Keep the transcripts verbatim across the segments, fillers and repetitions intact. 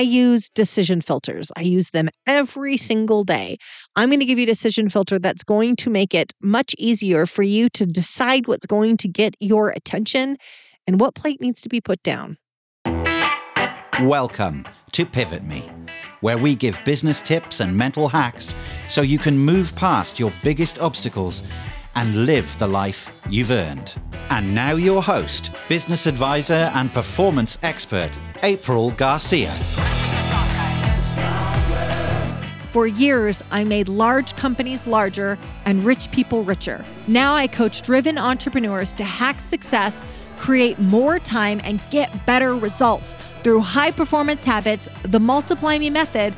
I use decision filters. I use them every single day. I'm going to give you a decision filter that's going to make it much easier for you to decide what's going to get your attention and what plate needs to be put down. Welcome to PivotMe, where we give business tips and mental hacks so you can move past your biggest obstacles and live the life you've earned. And now your host, business advisor and performance expert, April Garcia. For years, I made large companies larger and rich people richer. Now I coach driven entrepreneurs to hack success, create more time, and get better results through high performance habits, the Multiply Me method,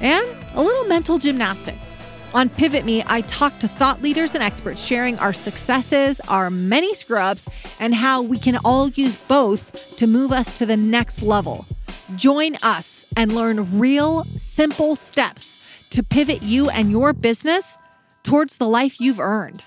and a little mental gymnastics. On Pivot Me, I talk to thought leaders and experts sharing our successes, our many screw-ups, and how we can all use both to move us to the next level. Join us and learn real, simple steps to pivot you and your business towards the life you've earned.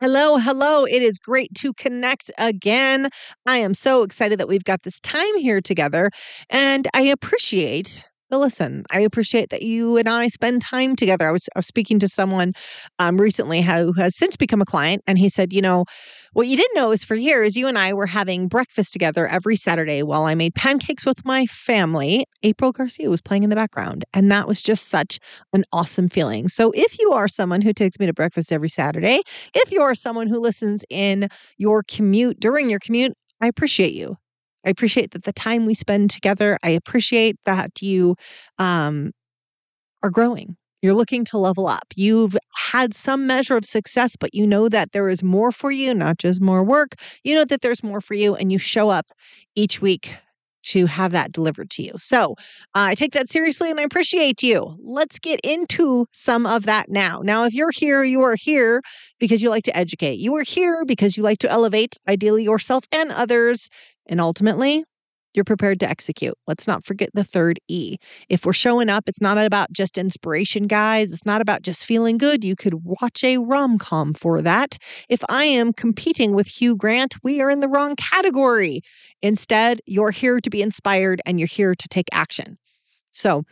Hello, hello. It is great to connect again. I am so excited that we've got this time here together, and I appreciate But listen, I appreciate that you and I spend time together. I was, I was speaking to someone um, recently who has since become a client, and he said, you know, what you didn't know is for years, you and I were having breakfast together every Saturday while I made pancakes with my family. April Garcia was playing in the background, and that was just such an awesome feeling. So if you are someone who takes me to breakfast every Saturday, if you are someone who listens in your commute, during your commute, I appreciate you. I appreciate that the time we spend together. I appreciate that you um, are growing. You're looking to level up. You've had some measure of success, but you know that there is more for you, not just more work. You know that there's more for you, and you show up each week to have that delivered to you. So uh, I take that seriously, and I appreciate you. Let's get into some of that now. Now, if you're here, you are here because you like to educate. You are here because you like to elevate, ideally, yourself and others. And ultimately, you're prepared to execute. Let's not forget the third E. If we're showing up, it's not about just inspiration, guys. It's not about just feeling good. You could watch a rom-com for that. If I am competing with Hugh Grant, we are in the wrong category. Instead, you're here to be inspired and you're here to take action. So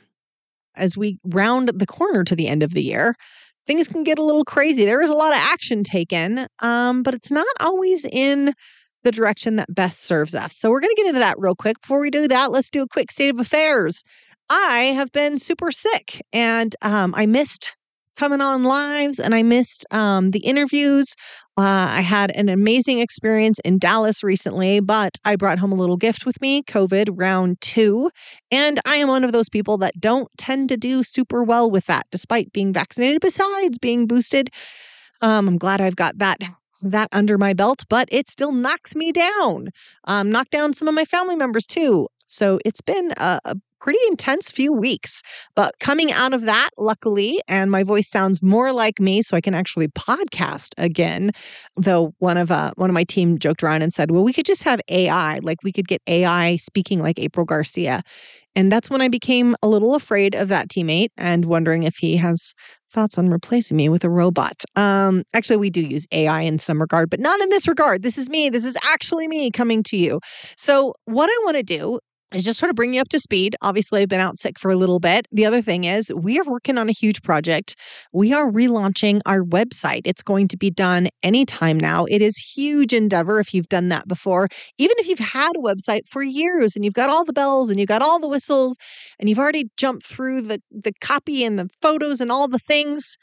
as we round the corner to the end of the year, things can get a little crazy. There is a lot of action taken, um, but it's not always in the direction that best serves us. So we're going to get into that real quick. Before we do that, let's do a quick state of affairs. I have been super sick, and um, I missed coming on lives, and I missed um, the interviews. Uh, I had an amazing experience in Dallas recently, but I brought home a little gift with me, COVID round two. And I am one of those people that don't tend to do super well with that, despite being vaccinated, besides being boosted. Um, I'm glad I've got that that under my belt, but it still knocks me down, um, knocked down some of my family members too. So it's been a, a pretty intense few weeks, but coming out of that, luckily, and my voice sounds more like me, so I can actually podcast again. Though one of uh, one of my team joked around and said, well, we could just have A I, like we could get A I speaking like April Garcia. And that's when I became a little afraid of that teammate and wondering if he has thoughts on replacing me with a robot. Um, actually, we do use A I in some regard, but not in this regard. This is me. This is actually me coming to you. So what I want to do is just sort of bring you up to speed. Obviously, I've been out sick for a little bit. The other thing is we are working on a huge project. We are relaunching our website. It's going to be done anytime now. It is a huge endeavor if you've done that before. Even if you've had a website for years and you've got all the bells and you've got all the whistles and you've already jumped through the, the copy and the photos and all the things,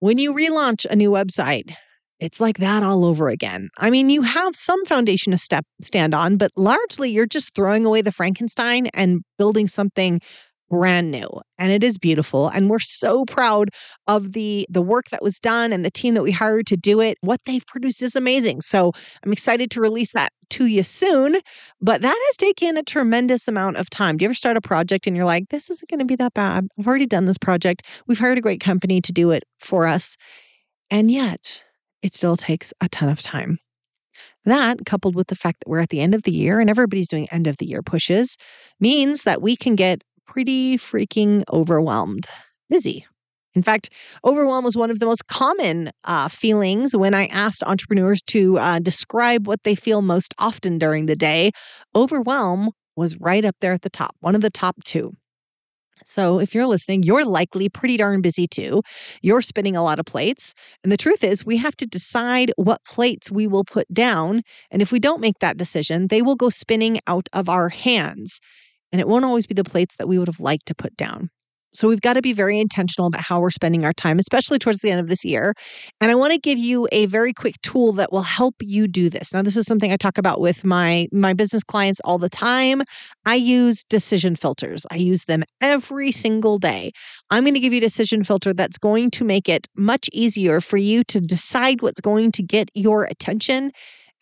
when you relaunch a new website, it's like that all over again. I mean, you have some foundation to step, stand on, but largely you're just throwing away the Frankenstein and building something brand new. And it is beautiful. And we're so proud of the, the work that was done and the team that we hired to do it. What they've produced is amazing. So I'm excited to release that to you soon. But that has taken a tremendous amount of time. Do you ever start a project and you're like, this isn't going to be that bad. I've already done this project. We've hired a great company to do it for us. And yet, it still takes a ton of time. That, coupled with the fact that we're at the end of the year and everybody's doing end of the year pushes, means that we can get pretty freaking overwhelmed, busy. In fact, overwhelm was one of the most common uh, feelings when I asked entrepreneurs to uh, describe what they feel most often during the day. Overwhelm was right up there at the top, one of the top two. So if you're listening, you're likely pretty darn busy too. You're spinning a lot of plates. And the truth is, we have to decide what plates we will put down. And if we don't make that decision, they will go spinning out of our hands. And it won't always be the plates that we would have liked to put down. So we've got to be very intentional about how we're spending our time, especially towards the end of this year. And I want to give you a very quick tool that will help you do this. Now, this is something I talk about with my, my business clients all the time. I use decision filters. I use them every single day. I'm going to give you a decision filter that's going to make it much easier for you to decide what's going to get your attention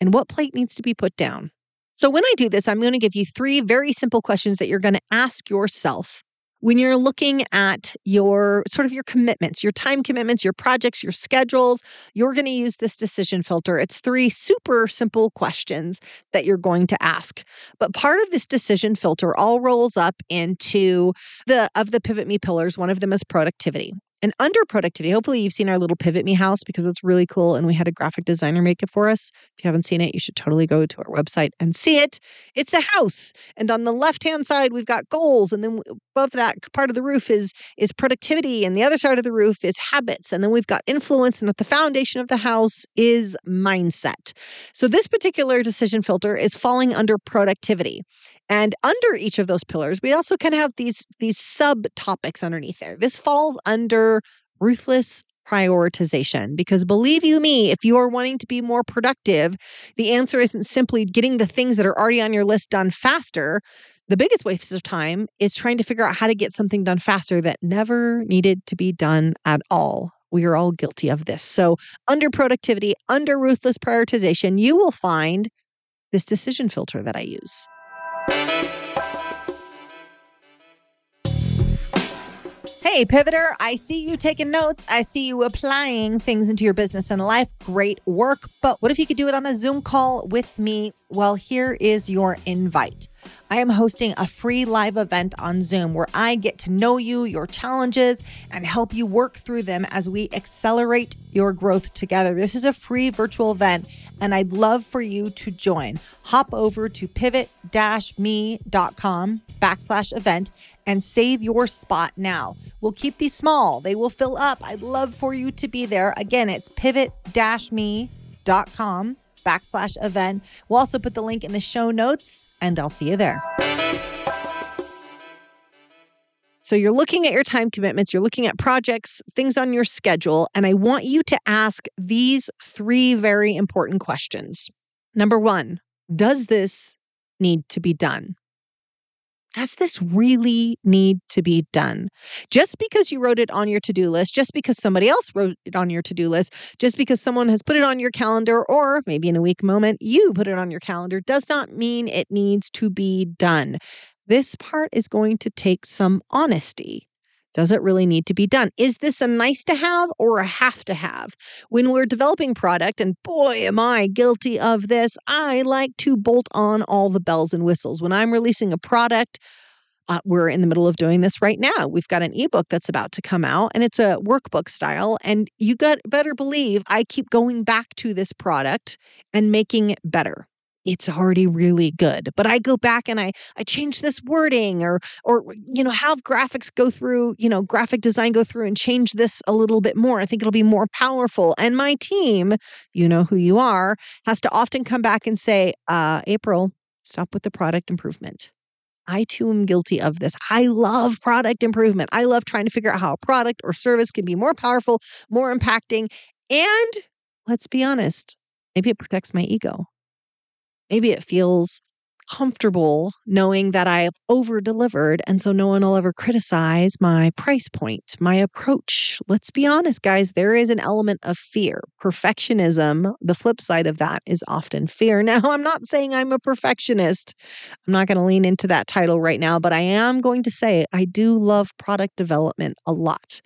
and what plate needs to be put down. So when I do this, I'm going to give you three very simple questions that you're going to ask yourself when you're looking at your sort of your commitments, your time commitments, your projects, your schedules. You're going to use this decision filter. It's three super simple questions that you're going to ask. But part of this decision filter all rolls up into the of the PivotMe pillars. One of them is productivity. And under productivity, hopefully you've seen our little PivotMe house because it's really cool and we had a graphic designer make it for us. If you haven't seen it, you should totally go to our website and see it. It's a house. And on the left-hand side, we've got goals. And then above that part of the roof is, is productivity. And the other side of the roof is habits. And then we've got influence. And at the foundation of the house is mindset. So this particular decision filter is falling under productivity. And under each of those pillars, we also kind of have these, these sub-topics underneath there. This falls under ruthless prioritization because believe you me, if you are wanting to be more productive, the answer isn't simply getting the things that are already on your list done faster. The biggest waste of time is trying to figure out how to get something done faster that never needed to be done at all. We are all guilty of this. So under productivity, under ruthless prioritization, you will find this decision filter that I use. Hey, Pivoter, I see you taking notes. I see you applying things into your business and life. Great work. But what if you could do it on a Zoom call with me? Well, here is your invite. I am hosting a free live event on Zoom where I get to know you, your challenges, and help you work through them as we accelerate your growth together. This is a free virtual event, and I'd love for you to join. Hop over to pivot me dot com backslash event and save your spot now. We'll keep these small. They will fill up. I'd love for you to be there. Again, it's pivot me dot com backslash event. We'll also put the link in the show notes and I'll see you there. So you're looking at your time commitments, you're looking at projects, things on your schedule, and I want you to ask these three very important questions. Number one, does this need to be done? Does this really need to be done? Just because you wrote it on your to-do list, just because somebody else wrote it on your to-do list, just because someone has put it on your calendar, or maybe in a weak moment, you put it on your calendar, does not mean it needs to be done. This part is going to take some honesty. Does it really need to be done? Is this a nice to have or a have to have? When we're developing product, and boy, am I guilty of this, I like to bolt on all the bells and whistles. When I'm releasing a product, uh, we're in the middle of doing this right now. We've got an ebook that's about to come out, and it's a workbook style. And you got better believe I keep going back to this product and making it better. It's already really good, but I go back and I I change this wording or, or you know, have graphics go through, you know, graphic design go through and change this a little bit more. I think it'll be more powerful. And my team, you know who you are, has to often come back and say, uh, April, stop with the product improvement. I too am guilty of this. I love product improvement. I love trying to figure out how a product or service can be more powerful, more impacting. And let's be honest, maybe it protects my ego. Maybe it feels comfortable knowing that I have over-delivered and so no one will ever criticize my price point, my approach. Let's be honest, guys, there is an element of fear. Perfectionism, the flip side of that is often fear. Now, I'm not saying I'm a perfectionist. I'm not going to lean into that title right now, but I am going to say I do love product development a lot.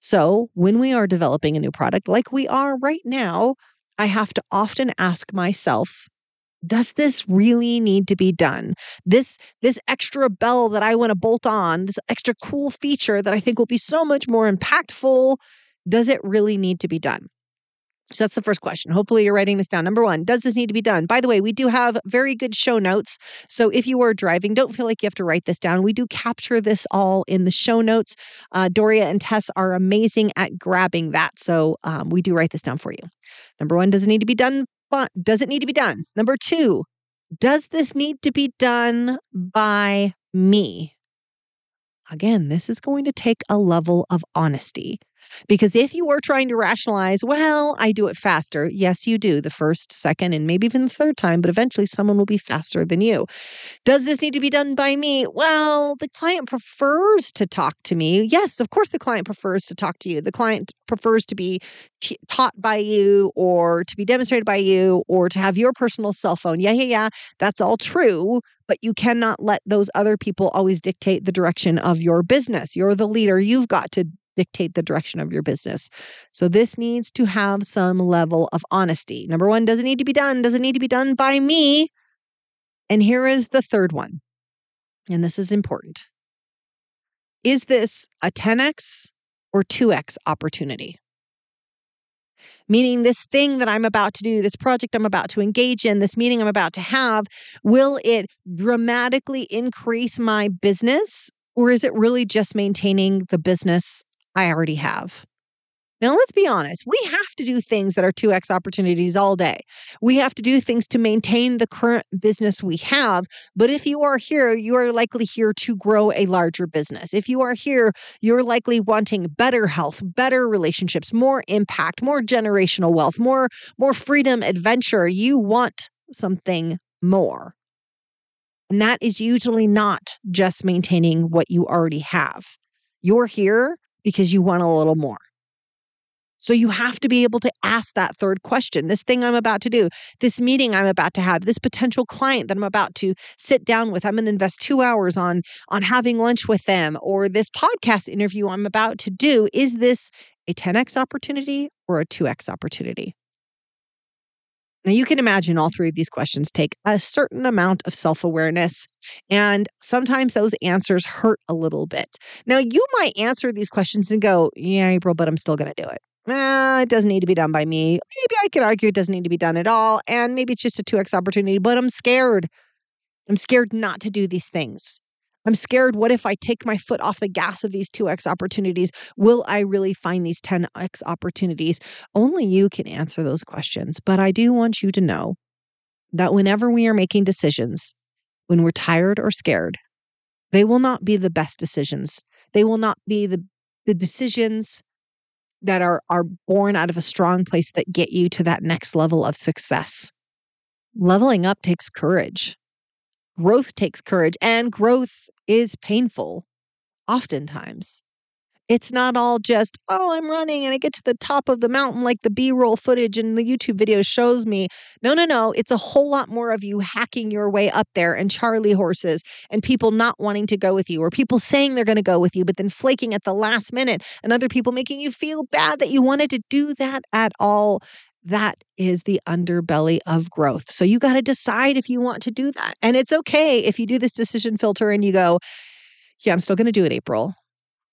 So when we are developing a new product like we are right now, I have to often ask myself, does this really need to be done? This this extra bell that I want to bolt on, this extra cool feature that I think will be so much more impactful, does it really need to be done? So that's the first question. Hopefully you're writing this down. Number one, does this need to be done? By the way, we do have very good show notes. So if you are driving, don't feel like you have to write this down. We do capture this all in the show notes. Uh, Doria and Tess are amazing at grabbing that. So um, we do write this down for you. Number one, does it need to be done? Does it need to be done? Number two, does this need to be done by me? Again, this is going to take a level of honesty. Because if you are trying to rationalize, well, I do it faster. Yes, you do the first, second, and maybe even the third time, but eventually someone will be faster than you. Does this need to be done by me? Well, the client prefers to talk to me. Yes, of course the client prefers to talk to you. The client prefers to be t- taught by you or to be demonstrated by you or to have your personal cell phone. Yeah, yeah, yeah. That's all true. But you cannot let those other people always dictate the direction of your business. You're the leader. You've got to dictate the direction of your business. So this needs to have some level of honesty. Number one, does it need to be done? Does it need to be done by me? And here is the third one. And this is important. Is this a ten X or two X opportunity? Meaning this thing that I'm about to do, this project I'm about to engage in, this meeting I'm about to have, will it dramatically increase my business? Or is it really just maintaining the business I already have? Now, let's be honest. We have to do things that are two X opportunities all day. We have to do things to maintain the current business we have. But if you are here, you are likely here to grow a larger business. If you are here, you're likely wanting better health, better relationships, more impact, more generational wealth, more, more freedom, adventure. You want something more. And that is usually not just maintaining what you already have. You're here because you want a little more. So you have to be able to ask that third question. This thing I'm about to do, this meeting I'm about to have, this potential client that I'm about to sit down with, I'm going to invest two hours on, on having lunch with them, or this podcast interview I'm about to do, is this a ten X opportunity or a two X opportunity? Now, you can imagine all three of these questions take a certain amount of self-awareness, and sometimes those answers hurt a little bit. Now, you might answer these questions and go, yeah, April, but I'm still going to do it. Nah, it doesn't need to be done by me. Maybe I could argue it doesn't need to be done at all, and maybe it's just a two X opportunity, but I'm scared. I'm scared not to do these things. I'm scared. What if I take my foot off the gas of these two X opportunities? Will I really find these ten X opportunities? Only you can answer those questions. But I do want you to know that whenever we are making decisions, when we're tired or scared, they will not be the best decisions. They will not be the, the decisions that are, are born out of a strong place that get you to that next level of success. Leveling up takes courage. Growth takes courage, and growth is painful oftentimes. It's not all just, oh, I'm running and I get to the top of the mountain like the B-roll footage and the YouTube video shows me. No, no, no. It's a whole lot more of you hacking your way up there and Charlie horses and people not wanting to go with you or people saying they're going to go with you but then flaking at the last minute and other people making you feel bad that you wanted to do that at all. That is the underbelly of growth. So you got to decide if you want to do that. And it's okay if you do this decision filter and you go, yeah, I'm still going to do it, April.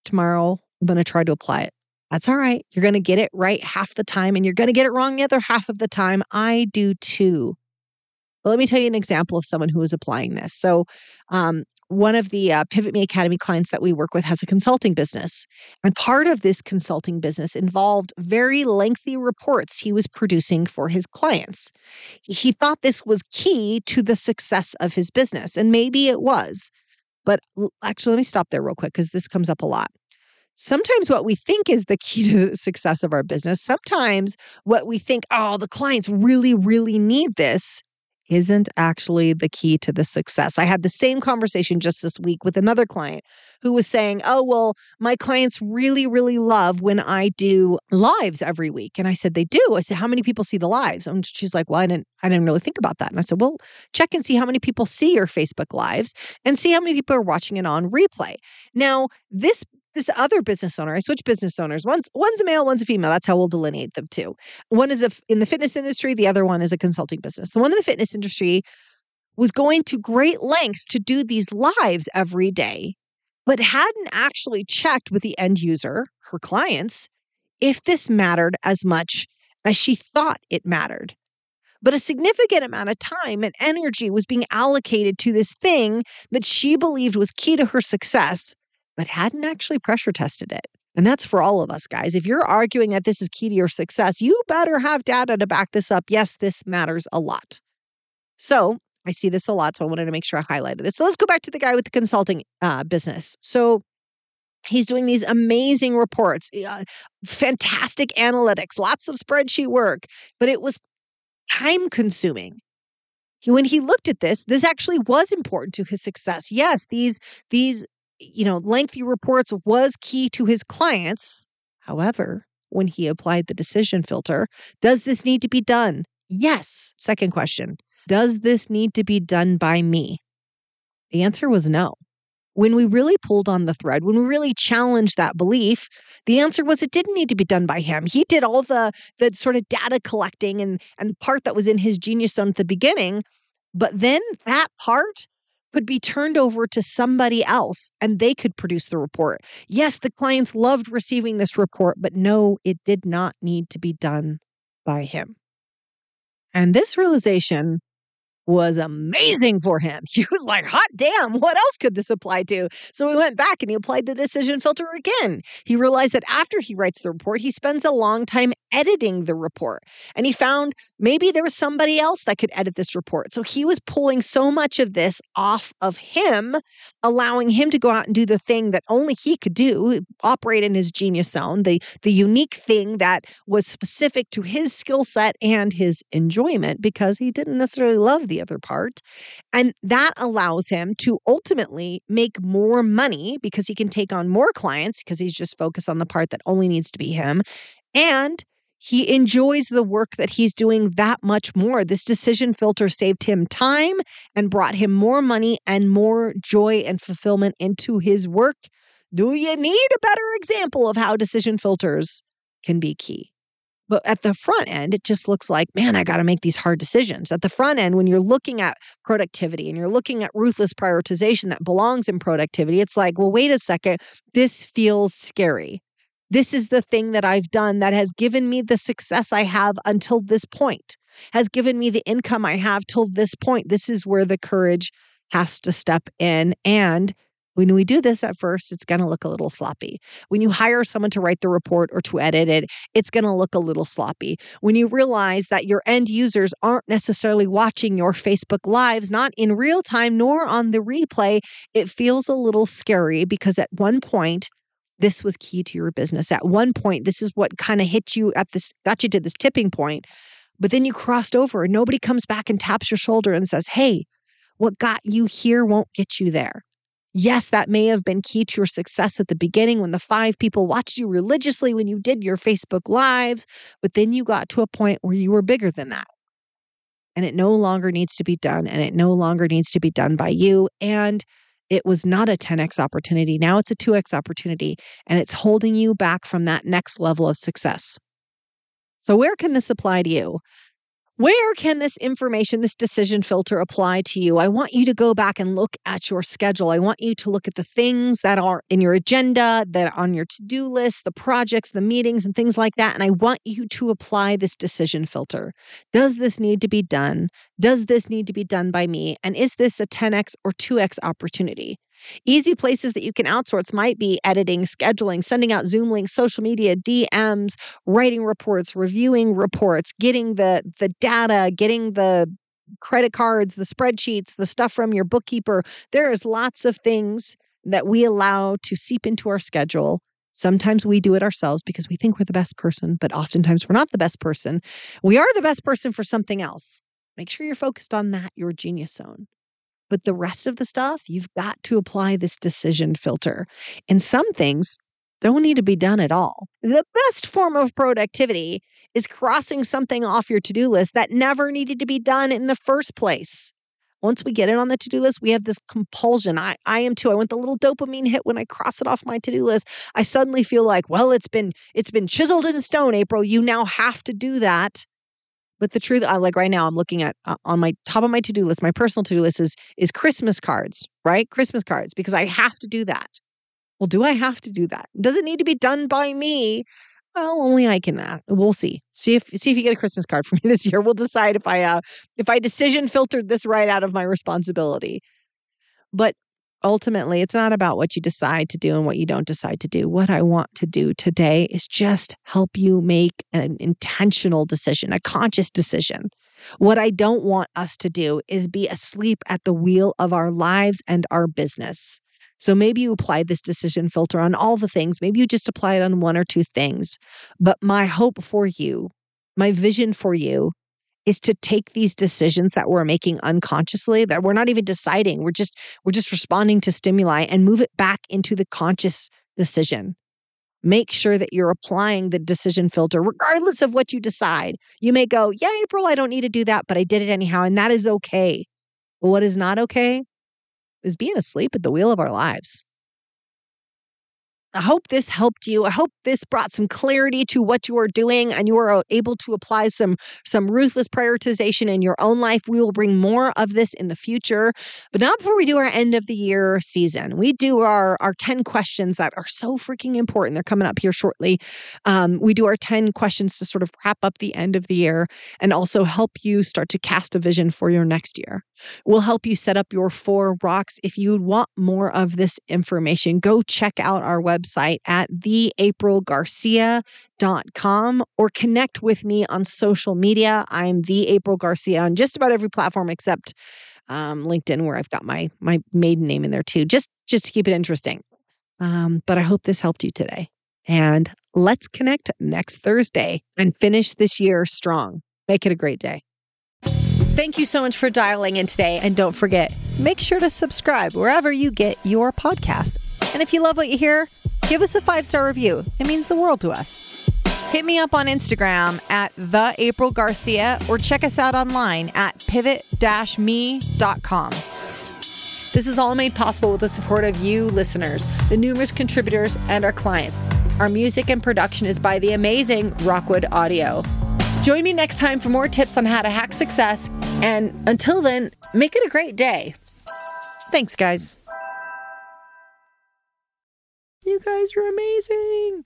Tomorrow, I'm going to try to apply it. That's all right. You're going to get it right half the time and you're going to get it wrong the other half of the time. I do too. Well, let me tell you an example of someone who is applying this. So um, one of the uh, PivotMe Academy clients that we work with has a consulting business. And part of this consulting business involved very lengthy reports he was producing for his clients. He thought this was key to the success of his business. And maybe it was. But actually, let me stop there real quick because this comes up a lot. Sometimes what we think is the key to the success of our business, sometimes what we think, oh, the clients really, really need this, isn't actually the key to the success. I had the same conversation just this week with another client who was saying, oh, well, my clients really, really love when I do lives every week. And I said, they do. I said, how many people see the lives? And she's like, well, I didn't, I didn't really think about that. And I said, well, check and see how many people see your Facebook lives and see how many people are watching it on replay. Now, this This other business owner, I switched business owners. One's, one's a male, one's a female. That's how we'll delineate them too. One is a, in the fitness industry. The other one is a consulting business. The one in the fitness industry was going to great lengths to do these lives every day, but hadn't actually checked with the end user, her clients, if this mattered as much as she thought it mattered. But a significant amount of time and energy was being allocated to this thing that she believed was key to her success, but hadn't actually pressure tested it. And that's for all of us, guys. If you're arguing that this is key to your success, you better have data to back this up. Yes, this matters a lot. So I see this a lot, so I wanted to make sure I highlighted this. So let's go back to the guy with the consulting uh, business. So he's doing these amazing reports, uh, fantastic analytics, lots of spreadsheet work, but it was time-consuming. When he looked at this, this actually was important to his success. Yes, these these you know lengthy reports was key to his clients. However, when he applied the decision filter, does this need to be done? Yes. Second question, does this need to be done by me? The answer was no. When we really pulled on the thread, when we really challenged that belief, the answer was it didn't need to be done by him. He did all the the sort of data collecting and, and the part that was in his genius zone at the beginning, but then that part could be turned over to somebody else and they could produce the report. Yes, the clients loved receiving this report, but no, it did not need to be done by him. And this realization was amazing for him. He was like, hot damn, what else could this apply to? So we went back and he applied the decision filter again. He realized that after he writes the report, he spends a long time editing the report. And he found maybe there was somebody else that could edit this report. So he was pulling so much of this off of him, allowing him to go out and do the thing that only he could do, operate in his genius zone, the, the unique thing that was specific to his skill set and his enjoyment, because he didn't necessarily love the the other part. And that allows him to ultimately make more money because he can take on more clients because he's just focused on the part that only needs to be him. And he enjoys the work that he's doing that much more. This decision filter saved him time and brought him more money and more joy and fulfillment into his work. Do you need a better example of how decision filters can be key? But at the front end, it just looks like, man, I got to make these hard decisions. At the front end, when you're looking at productivity and you're looking at ruthless prioritization that belongs in productivity, it's like, well, wait a second, this feels scary. This is the thing that I've done that has given me the success I have until this point, has given me the income I have till this point. This is where the courage has to step in. And when we do this at first, it's going to look a little sloppy. When you hire someone to write the report or to edit it, it's going to look a little sloppy. When you realize that your end users aren't necessarily watching your Facebook Lives, not in real time nor on the replay, it feels a little scary because at one point, this was key to your business. At one point, this is what kind of hit you at this, got you to this tipping point. But then you crossed over and nobody comes back and taps your shoulder and says, hey, what got you here won't get you there. Yes, that may have been key to your success at the beginning when the five people watched you religiously when you did your Facebook Lives, but then you got to a point where you were bigger than that. And it no longer needs to be done, and it no longer needs to be done by you. And it was not a ten x opportunity. Now it's a two x opportunity, and it's holding you back from that next level of success. So where can this apply to you? Where can this information, this decision filter apply to you? I want you to go back and look at your schedule. I want you to look at the things that are in your agenda, that are on your to-do list, the projects, the meetings, and things like that. And I want you to apply this decision filter. Does this need to be done? Does this need to be done by me? And is this a ten x or two x opportunity? Easy places that you can outsource might be editing, scheduling, sending out Zoom links, social media, D Ms, writing reports, reviewing reports, getting the, the data, getting the credit cards, the spreadsheets, the stuff from your bookkeeper. There is lots of things that we allow to seep into our schedule. Sometimes we do it ourselves because we think we're the best person, but oftentimes we're not the best person. We are the best person for something else. Make sure you're focused on that, your genius zone. But the rest of the stuff, you've got to apply this decision filter. And some things don't need to be done at all. The best form of productivity is crossing something off your to-do list that never needed to be done in the first place. Once we get it on the to-do list, we have this compulsion. I, I am too. I want the little dopamine hit when I cross it off my to-do list. I suddenly feel like, well, it's been it's been chiseled in stone, April. You now have to do that. But the truth, like right now, I'm looking at uh, on my top of my to-do list, my personal to-do list is, is Christmas cards, right? Christmas cards, because I have to do that. Well, do I have to do that? Does it need to be done by me? Well, only I can. Uh, we'll see. See if see if you get a Christmas card for me this year. We'll decide if I uh, if I decision filtered this right out of my responsibility. But ultimately, it's not about what you decide to do and what you don't decide to do. What I want to do today is just help you make an intentional decision, a conscious decision. What I don't want us to do is be asleep at the wheel of our lives and our business. So maybe you apply this decision filter on all the things. Maybe you just apply it on one or two things. But my hope for you, my vision for you, is to take these decisions that we're making unconsciously, that we're not even deciding. We're just we're just responding to stimuli, and move it back into the conscious decision. Make sure that you're applying the decision filter regardless of what you decide. You may go, yeah, April, I don't need to do that, but I did it anyhow. And that is okay. But what is not okay is being asleep at the wheel of our lives. I hope this helped you. I hope this brought some clarity to what you are doing and you are able to apply some, some ruthless prioritization in your own life. We will bring more of this in the future, but not before we do our end of the year season. We do our, our ten questions that are so freaking important. They're coming up here shortly. Um, we do our ten questions to sort of wrap up the end of the year and also help you start to cast a vision for your next year. We'll help you set up your four rocks. If you want more of this information, go check out our website at the april garcia dot com or connect with me on social media. I'm the April Garcia on just about every platform except um, LinkedIn, where I've got my my maiden name in there too, just, just to keep it interesting. Um, but I hope this helped you today. And let's connect next Thursday and finish this year strong. Make it a great day. Thank you so much for dialing in today. And don't forget, make sure to subscribe wherever you get your podcast. And if you love what you hear, give us a five-star review. It means the world to us. Hit me up on Instagram at the April Garcia or check us out online at pivot me dot com. This is all made possible with the support of you listeners, the numerous contributors, and our clients. Our music and production is by the amazing Rockwood Audio. Join me next time for more tips on how to hack success. And until then, make it a great day. Thanks, guys. You guys are amazing.